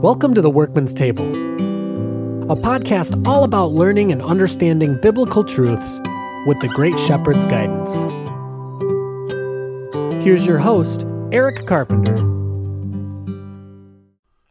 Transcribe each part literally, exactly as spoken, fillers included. Welcome to The Workman's Table, a podcast all about learning and understanding biblical truths with the Great Shepherd's guidance. Here's your host, Eric Carpenter.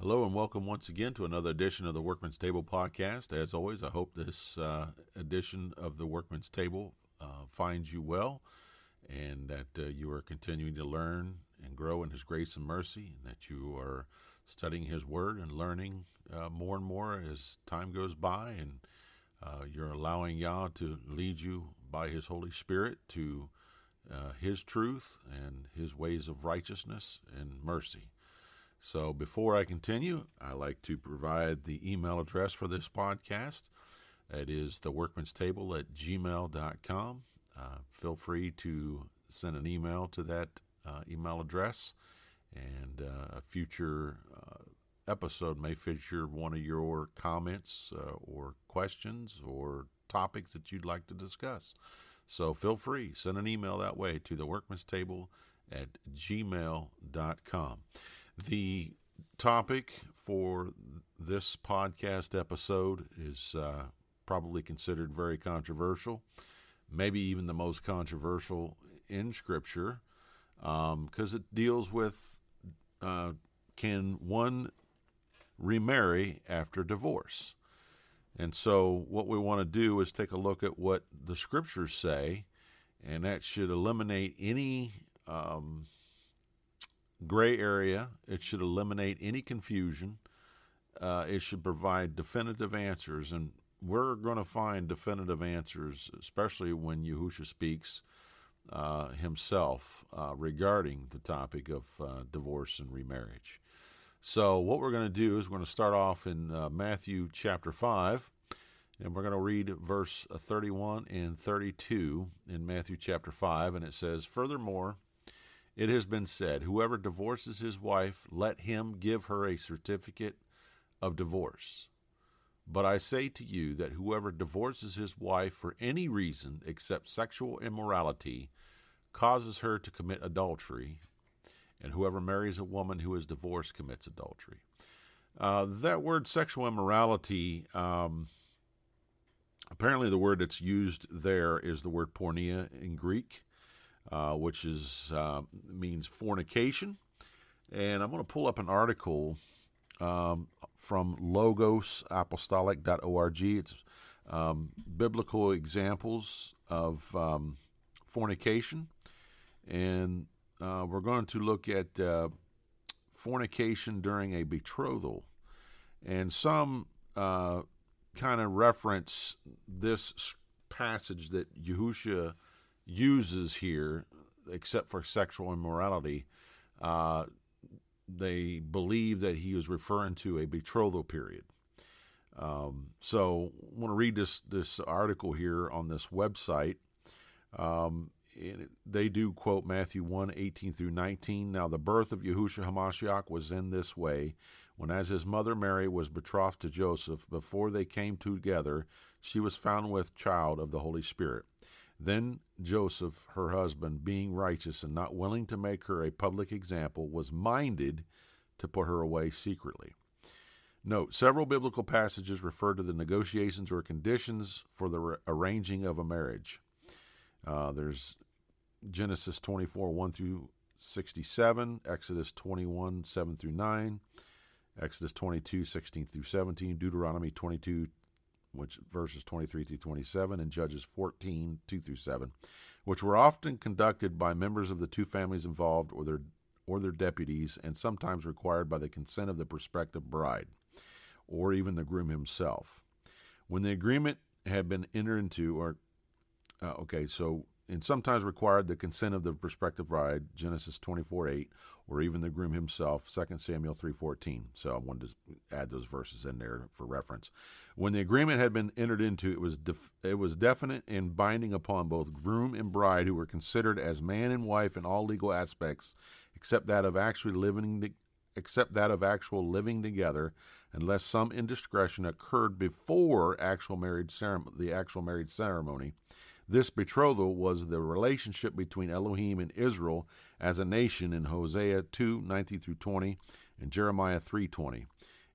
Hello and welcome once again to another edition of The Workman's Table podcast. As always, I hope this uh, edition of The Workman's Table uh, finds you well, and that uh, you are continuing to learn and grow in His grace and mercy, and that you are studying His Word and learning uh, more and more as time goes by, and uh, you're allowing Yah to lead you by His Holy Spirit to uh, His truth and His ways of righteousness and mercy. So before I continue, I like to provide the email address for this podcast. It is theworkmanstable at gmail dot com. Uh, feel free to send an email to that uh, email address, and uh, a future uh, episode may feature one of your comments uh, or questions or topics that you'd like to discuss. So feel free, send an email that way to theworkmanstable at gmail dot com. The topic for this podcast episode is uh, probably considered very controversial, maybe even the most controversial in Scripture, um, because it deals with uh, can one remarry after divorce? And so what we want to do is take a look at what the Scriptures say, and that should eliminate any um, gray area. It should eliminate any confusion. Uh, it should provide definitive answers, and we're going to find definitive answers, especially when Yahusha speaks uh, himself uh, regarding the topic of uh, divorce and remarriage. So what we're going to do is we're going to start off in uh, Matthew chapter five, and we're going to read verse thirty-one and thirty-two in Matthew chapter five, and it says, "Furthermore, it has been said, whoever divorces his wife, let him give her a certificate of divorce. But I say to you that whoever divorces his wife for any reason except sexual immorality causes her to commit adultery, and whoever marries a woman who is divorced commits adultery." Uh, that word sexual immorality, um, apparently the word that's used there is the word porneia in Greek, Uh, which is uh, means fornication. And I'm going to pull up an article um, from logos apostolic dot org. It's um, biblical examples of um, fornication. And uh, we're going to look at uh, fornication during a betrothal. And some uh, kind of reference this passage that Yahushua uses here, except for sexual immorality. Uh, they believe that he was referring to a betrothal period. Um, so I want to read this this article here on this website. Um, it, they do quote Matthew one, eighteen through nineteen. "Now the birth of Yahushua Hamashiach was in this way, when as his mother Mary was betrothed to Joseph, before they came together, she was found with child of the Holy Spirit. Then Joseph, her husband, being righteous and not willing to make her a public example, was minded to put her away secretly." Note, several biblical passages refer to the negotiations or conditions for the arranging of a marriage. Uh, there's Genesis twenty-four, one through sixty-seven, Exodus twenty-one, seven through nine, Exodus twenty-two, sixteen through seventeen, Deuteronomy twenty-two, which verses twenty-three through twenty-seven, and Judges fourteen, two through seven, which were often conducted by members of the two families involved or their or their deputies, and sometimes required by the consent of the prospective bride, or even the groom himself. When the agreement had been entered into, or, uh, okay, so, and sometimes required the consent of the prospective bride, Genesis twenty-four, eight, or even the groom himself, Second Samuel three fourteen. So I wanted to add those verses in there for reference. When the agreement had been entered into, it was def- it was definite and binding upon both groom and bride, who were considered as man and wife in all legal aspects, except that of actually living, to- except that of actual living together, unless some indiscretion occurred before actual marriage ceremony, the actual marriage ceremony. This betrothal was the relationship between Elohim and Israel as a nation in Hosea two nineteen through twenty and Jeremiah three twenty.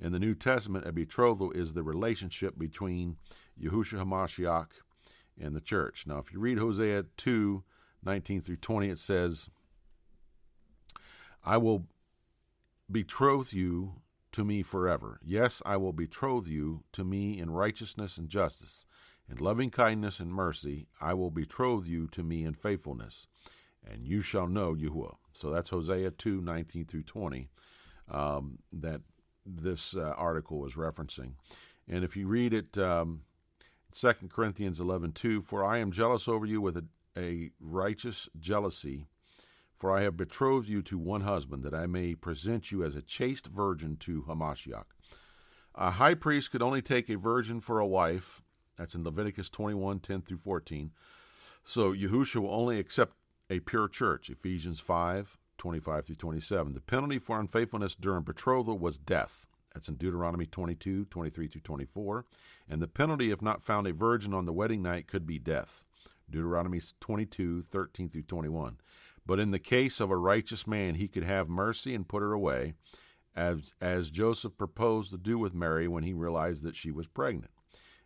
In the New Testament, a betrothal is the relationship between Yahushua Hamashiach and the church. Now, if you read Hosea two nineteen through twenty, it says, I will betroth you to me forever. Yes, I will betroth you to me in righteousness and justice. In loving kindness and mercy, I will betroth you to me in faithfulness, and you shall know Yahuwah. So that's Hosea two nineteen through twenty um, that this uh, article was referencing. And if you read it, um, Second Corinthians eleven two, for I am jealous over you with a, a righteous jealousy, for I have betrothed you to one husband, that I may present you as a chaste virgin to Hamashiach. A high priest could only take a virgin for a wife. That's in Leviticus twenty-one ten through fourteen. So Yahushua will only accept a pure church, Ephesians five twenty-five through twenty-seven. The penalty for unfaithfulness during betrothal was death. That's in Deuteronomy twenty-two twenty-three through twenty-four. And the penalty, if not found a virgin on the wedding night, could be death. Deuteronomy twenty-two thirteen through twenty-one. But in the case of a righteous man, he could have mercy and put her away, as, as Joseph proposed to do with Mary when he realized that she was pregnant.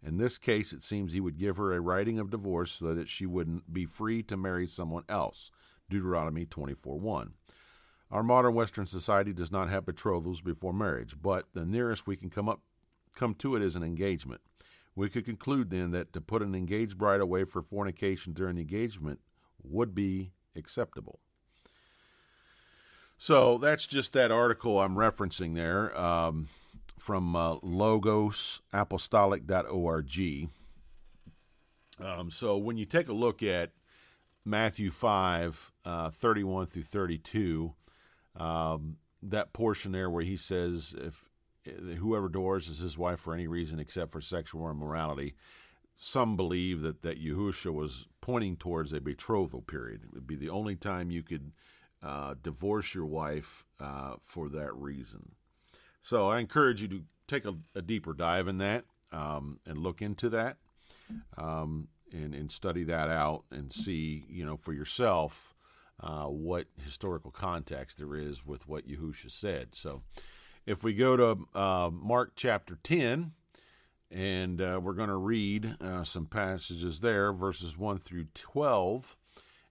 In this case, it seems he would give her a writing of divorce so that she wouldn't be free to marry someone else, Deuteronomy twenty-four one. Our modern Western society does not have betrothals before marriage, but the nearest we can come up, come to it is an engagement. We could conclude then that to put an engaged bride away for fornication during engagement would be acceptable. So that's just that article I'm referencing there um, from uh, logos apostolic dot org. Um, so when you take a look at Matthew five, uh, thirty-one through thirty-two, um, that portion there where he says, if whoever divorces his wife for any reason except for sexual immorality, some believe that, that Yahushua was pointing towards a betrothal period. It would be the only time you could uh, divorce your wife uh, for that reason. So I encourage you to take a, a deeper dive in that um, and look into that um, and, and study that out and see, you know, for yourself uh, what historical context there is with what Yahushua said. So if we go to uh, Mark chapter ten, and uh, we're going to read uh, some passages there, verses one through twelve.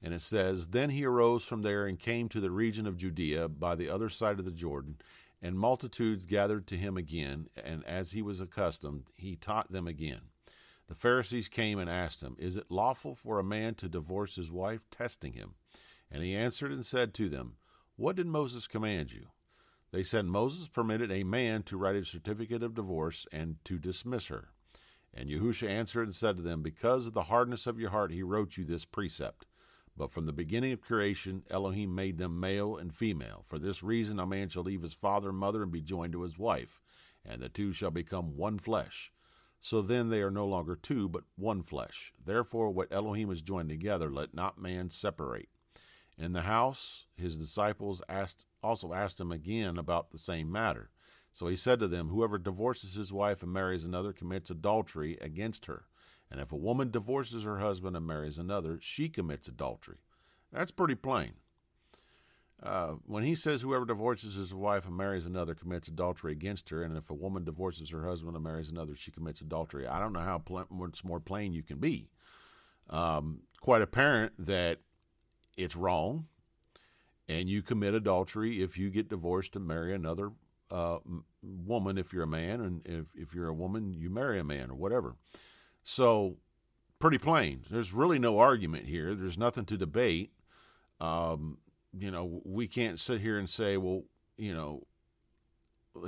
And it says, Then he arose from there and came to the region of Judea by the other side of the Jordan, and multitudes gathered to him again. And as he was accustomed, he taught them again. The Pharisees came and asked him, Is it lawful for a man to divorce his wife? Testing him. And he answered and said to them, What did Moses command you? They said, Moses permitted a man to write a certificate of divorce and to dismiss her. And Yahushua answered and said to them, Because of the hardness of your heart, he wrote you this precept. But from the beginning of creation, Elohim made them male and female. For this reason, a man shall leave his father and mother and be joined to his wife, and the two shall become one flesh. So then they are no longer two, but one flesh. Therefore, what Elohim has joined together, let not man separate. In the house, his disciples asked, also asked him again about the same matter. So he said to them, Whoever divorces his wife and marries another commits adultery against her. And if a woman divorces her husband and marries another, she commits adultery. That's pretty plain. Uh, when he says whoever divorces his wife and marries another commits adultery against her, and if a woman divorces her husband and marries another, she commits adultery, I don't know how pl- much more plain you can be. Um, quite apparent that it's wrong, and you commit adultery if you get divorced and marry another uh, woman if you're a man, and if, if you're a woman, you marry a man or whatever. So pretty plain. There's really no argument here. There's nothing to debate. Um, you know, we can't sit here and say, well, you know,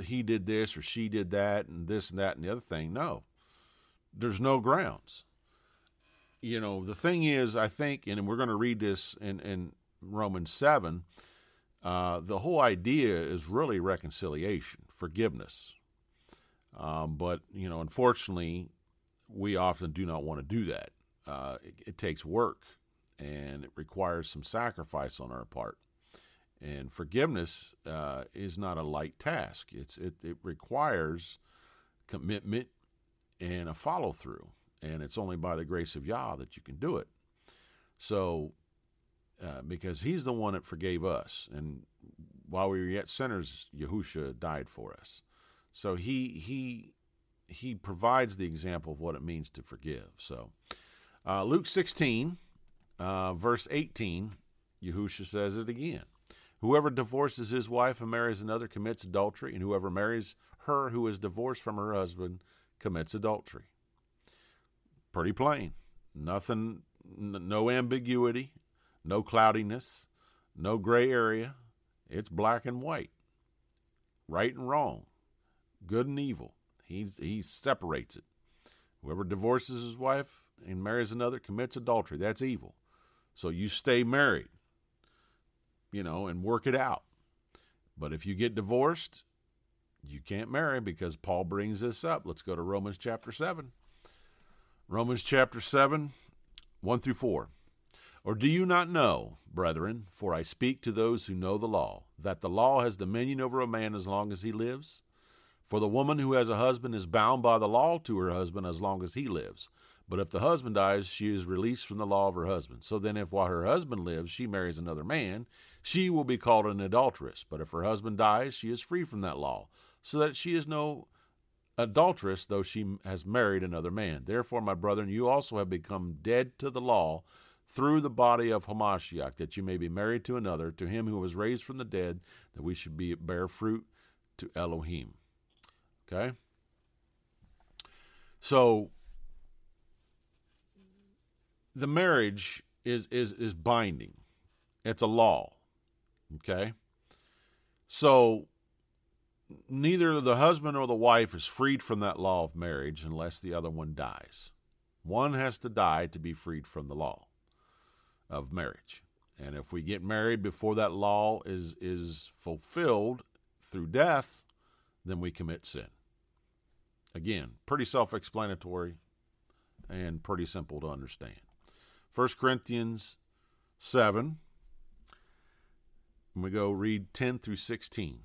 he did this or she did that and this and that and the other thing. No, there's no grounds. You know, the thing is, I think, and we're going to read this in, in Romans seven, uh, the whole idea is really reconciliation, forgiveness. Um, but, you know, unfortunately, we often do not want to do that. Uh, it, it takes work, and it requires some sacrifice on our part. And forgiveness uh, is not a light task. It's it, it requires commitment and a follow-through. and it's only by the grace of Yah that you can do it. So, uh, because he's the one that forgave us, and while we were yet sinners, Yahusha died for us. So he he he provides the example of what it means to forgive. So, uh, Luke sixteen, uh, verse eighteen, Yahusha says it again. Whoever divorces his wife and marries another commits adultery, and whoever marries her who is divorced from her husband commits adultery. Pretty plain. Nothing, n- no ambiguity, no cloudiness, no gray area. It's black and white, right and wrong, good and evil. He, he separates it. Whoever divorces his wife and marries another commits adultery. That's evil. So you stay married, you know, and work it out. But if you get divorced, you can't marry, because Paul brings this up. Let's go to Romans chapter seven. Romans chapter seven, one through four. Or do you not know, brethren, for I speak to those who know the law, that the law has dominion over a man as long as he lives? For the woman who has a husband is bound by the law to her husband as long as he lives. But if the husband dies, she is released from the law of her husband. So then if while her husband lives, she marries another man, she will be called an adulteress. But if her husband dies, she is free from that law, so that she is no adulteress, though she has married another man. Therefore, my brethren, you also have become dead to the law through the body of Hamashiach, that you may be married to another, to him who was raised from the dead, that we should be bear fruit to Elohim. Okay? So, the marriage is, is, is binding. It's a law. Okay? So, neither the husband or the wife is freed from that law of marriage unless the other one dies. One has to die to be freed from the law of marriage. And if we get married before that law is, is fulfilled through death, then we commit sin. Again, pretty self-explanatory and pretty simple to understand. First Corinthians seven, and we go read ten through sixteen.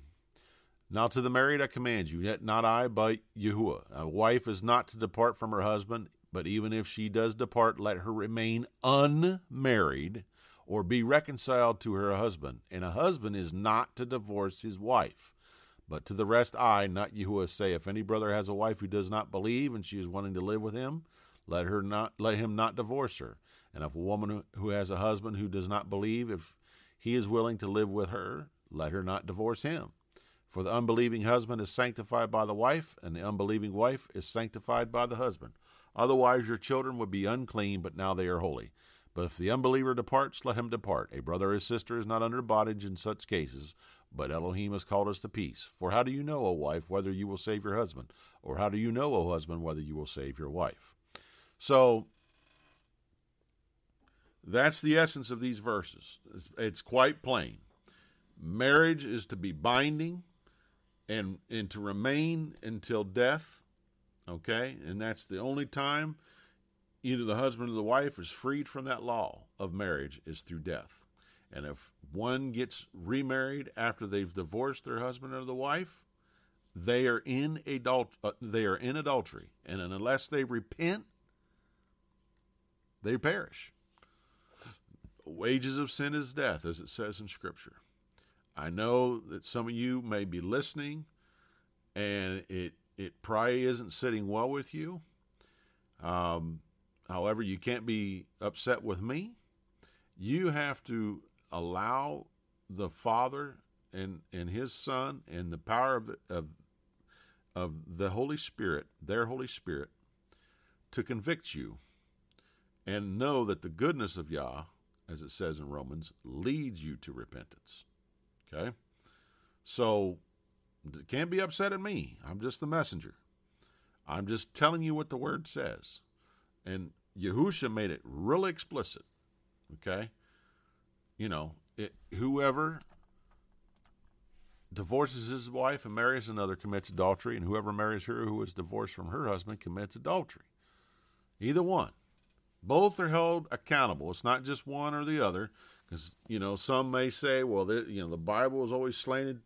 Now to the married I command you, yet not I, but Yahuwah. A wife is not to depart from her husband, but even if she does depart, let her remain unmarried or be reconciled to her husband. And a husband is not to divorce his wife. But to the rest I, not Yahuwah, say, if any brother has a wife who does not believe and she is wanting to live with him, let her not let him not divorce her. And if a woman who has a husband who does not believe, if he is willing to live with her, let her not divorce him. For the unbelieving husband is sanctified by the wife, and the unbelieving wife is sanctified by the husband. Otherwise your children would be unclean, but now they are holy. But if the unbeliever departs, let him depart. A brother or sister is not under bondage in such cases, but Elohim has called us to peace. For how do you know, O wife, whether you will save your husband? Or how do you know, O husband, whether you will save your wife? So, that's the essence of these verses. It's, it's quite plain. Marriage is to be binding and, and to remain until death. Okay, and that's the only time either the husband or the wife is freed from that law of marriage is through death. And if one gets remarried after they've divorced their husband or the wife, they are in adult uh, they are in adultery, and unless they repent, they perish. Wages of sin is death, as it says in Scripture. I know that some of you may be listening, and it It probably isn't sitting well with you. Um, however, you can't be upset with me. You have to allow the Father and, and His Son and the power of, of, of the Holy Spirit, their Holy Spirit, to convict you and know that the goodness of Yah, as it says in Romans, leads you to repentance. Okay? So, can't be upset at me. I'm just the messenger. I'm just telling you what the word says. And Yahusha made it really explicit. Okay? You know, it, whoever divorces his wife and marries another commits adultery, and whoever marries her who is divorced from her husband commits adultery. Either one. Both are held accountable. It's not just one or the other. Because, you know, some may say, well, you know, the Bible is always slanted,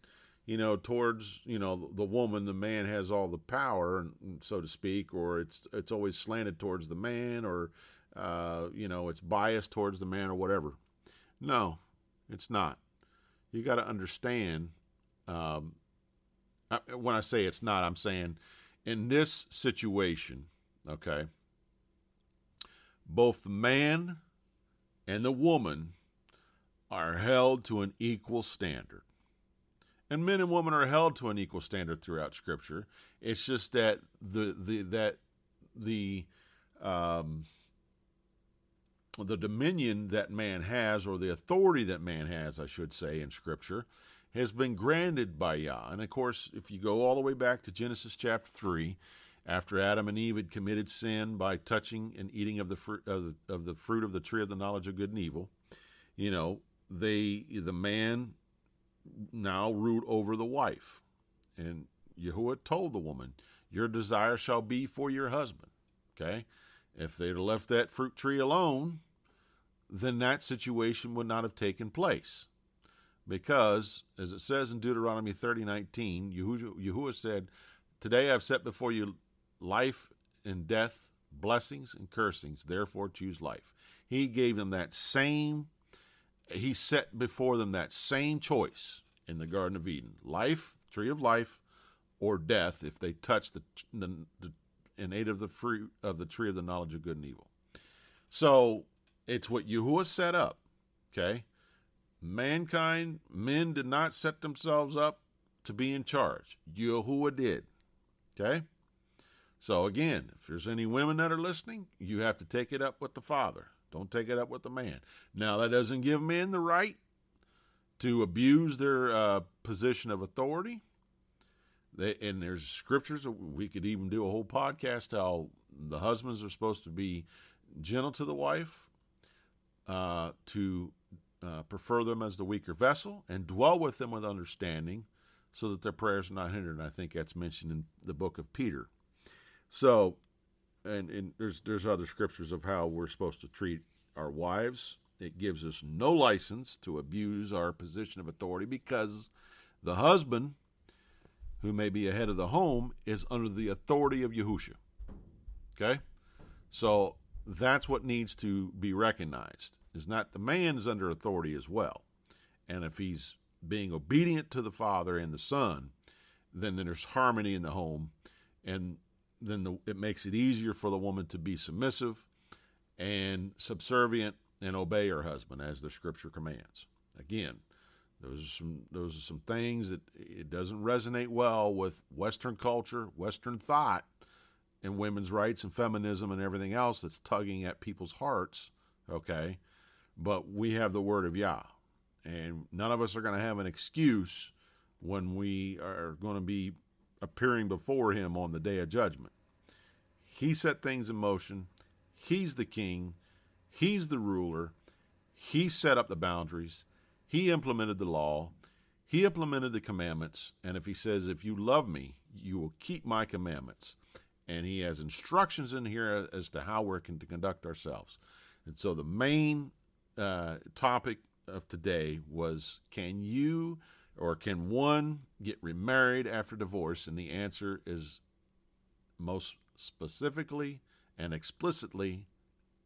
you know, towards, you know, the woman, the man has all the power, so to speak, or it's it's always slanted towards the man, or, uh, you know, it's biased towards the man or whatever. No, it's not. You got to understand, um, I, when I say it's not, I'm saying in this situation, okay, both the man and the woman are held to an equal standard. And men and women are held to an equal standard throughout Scripture. It's just that the the that the um, the dominion that man has, or the authority that man has, I should say, in Scripture, has been granted by Yah. And of course, if you go all the way back to Genesis chapter three, after Adam and Eve had committed sin by touching and eating of the fruit of the, of the fruit of the tree of the knowledge of good and evil, you know, they the man. now ruled over the wife. And Yahuwah told the woman, your desire shall be for your husband. Okay? If they'd have left that fruit tree alone, then that situation would not have taken place. Because, as it says in Deuteronomy thirty nineteen, Yahuwah said, today I've set before you life and death, blessings and cursings, therefore choose life. He gave them that same He set before them that same choice in the Garden of Eden: life, tree of life, or death if they touched the, the, the and ate of the fruit of the tree of the knowledge of good and evil. So it's what Yahuwah set up. Okay, mankind, men did not set themselves up to be in charge. Yahuwah did. Okay, so again, if there's any women that are listening, you have to take it up with the Father. Don't take it up with the man. Now, that doesn't give men the right to abuse their uh, position of authority. They, and there's scriptures, we could even do a whole podcast how the husbands are supposed to be gentle to the wife, uh, to uh, prefer them as the weaker vessel, and dwell with them with understanding so that their prayers are not hindered. And I think that's mentioned in the book of Peter. So, And, and there's there's other scriptures of how we're supposed to treat our wives. It gives us no license to abuse our position of authority, because the husband, who may be a head of the home, is under the authority of Yahusha. Okay? So that's what needs to be recognized, is not the man is under authority as well. And if he's being obedient to the Father and the Son, then there's harmony in the home, and then the, it makes it easier for the woman to be submissive and subservient and obey her husband as the Scripture commands. Again, those are some, those are some things that it doesn't resonate well with Western culture, Western thought, and women's rights and feminism and everything else that's tugging at people's hearts, okay? But we have the Word of Yah, and none of us are going to have an excuse when we are going to be appearing before him on the day of judgment. He set things in motion. He's the king. He's the ruler. He set up the boundaries. He implemented the law. He implemented the commandments. And if he says, if you love me, you will keep my commandments. And he has instructions in here as to how we're to conduct ourselves. And so the main uh, topic of today was, can you or can one get remarried after divorce? And the answer is most specifically and explicitly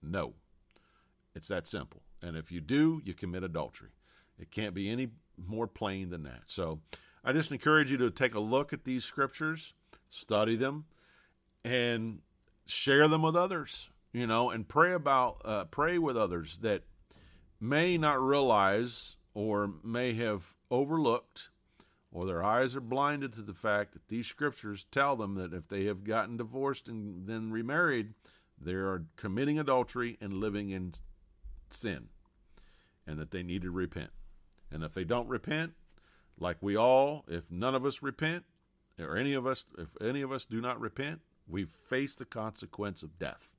no. It's that simple. And if you do, you commit adultery. It can't be any more plain than that. So I just encourage you to take a look at these scriptures, study them, and share them with others, you know, and pray about, uh, pray with others that may not realize or may have overlooked, or their eyes are blinded to the fact that these scriptures tell them that if they have gotten divorced and then remarried, they are committing adultery and living in sin, and that they need to repent. And if they don't repent, like we all, if none of us repent, or any of us, if any of us do not repent, we face the consequence of death.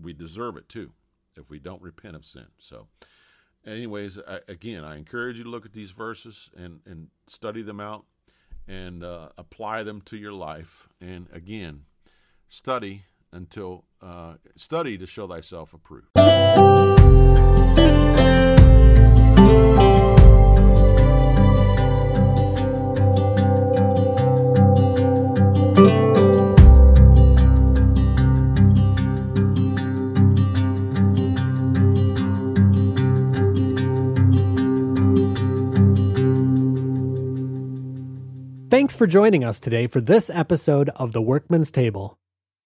We deserve it too, if we don't repent of sin. So, anyways, I, again, I encourage you to look at these verses and, and study them out and uh, apply them to your life. And again, study until uh, study to show thyself approved. Thanks for joining us today for this episode of The Workman's Table.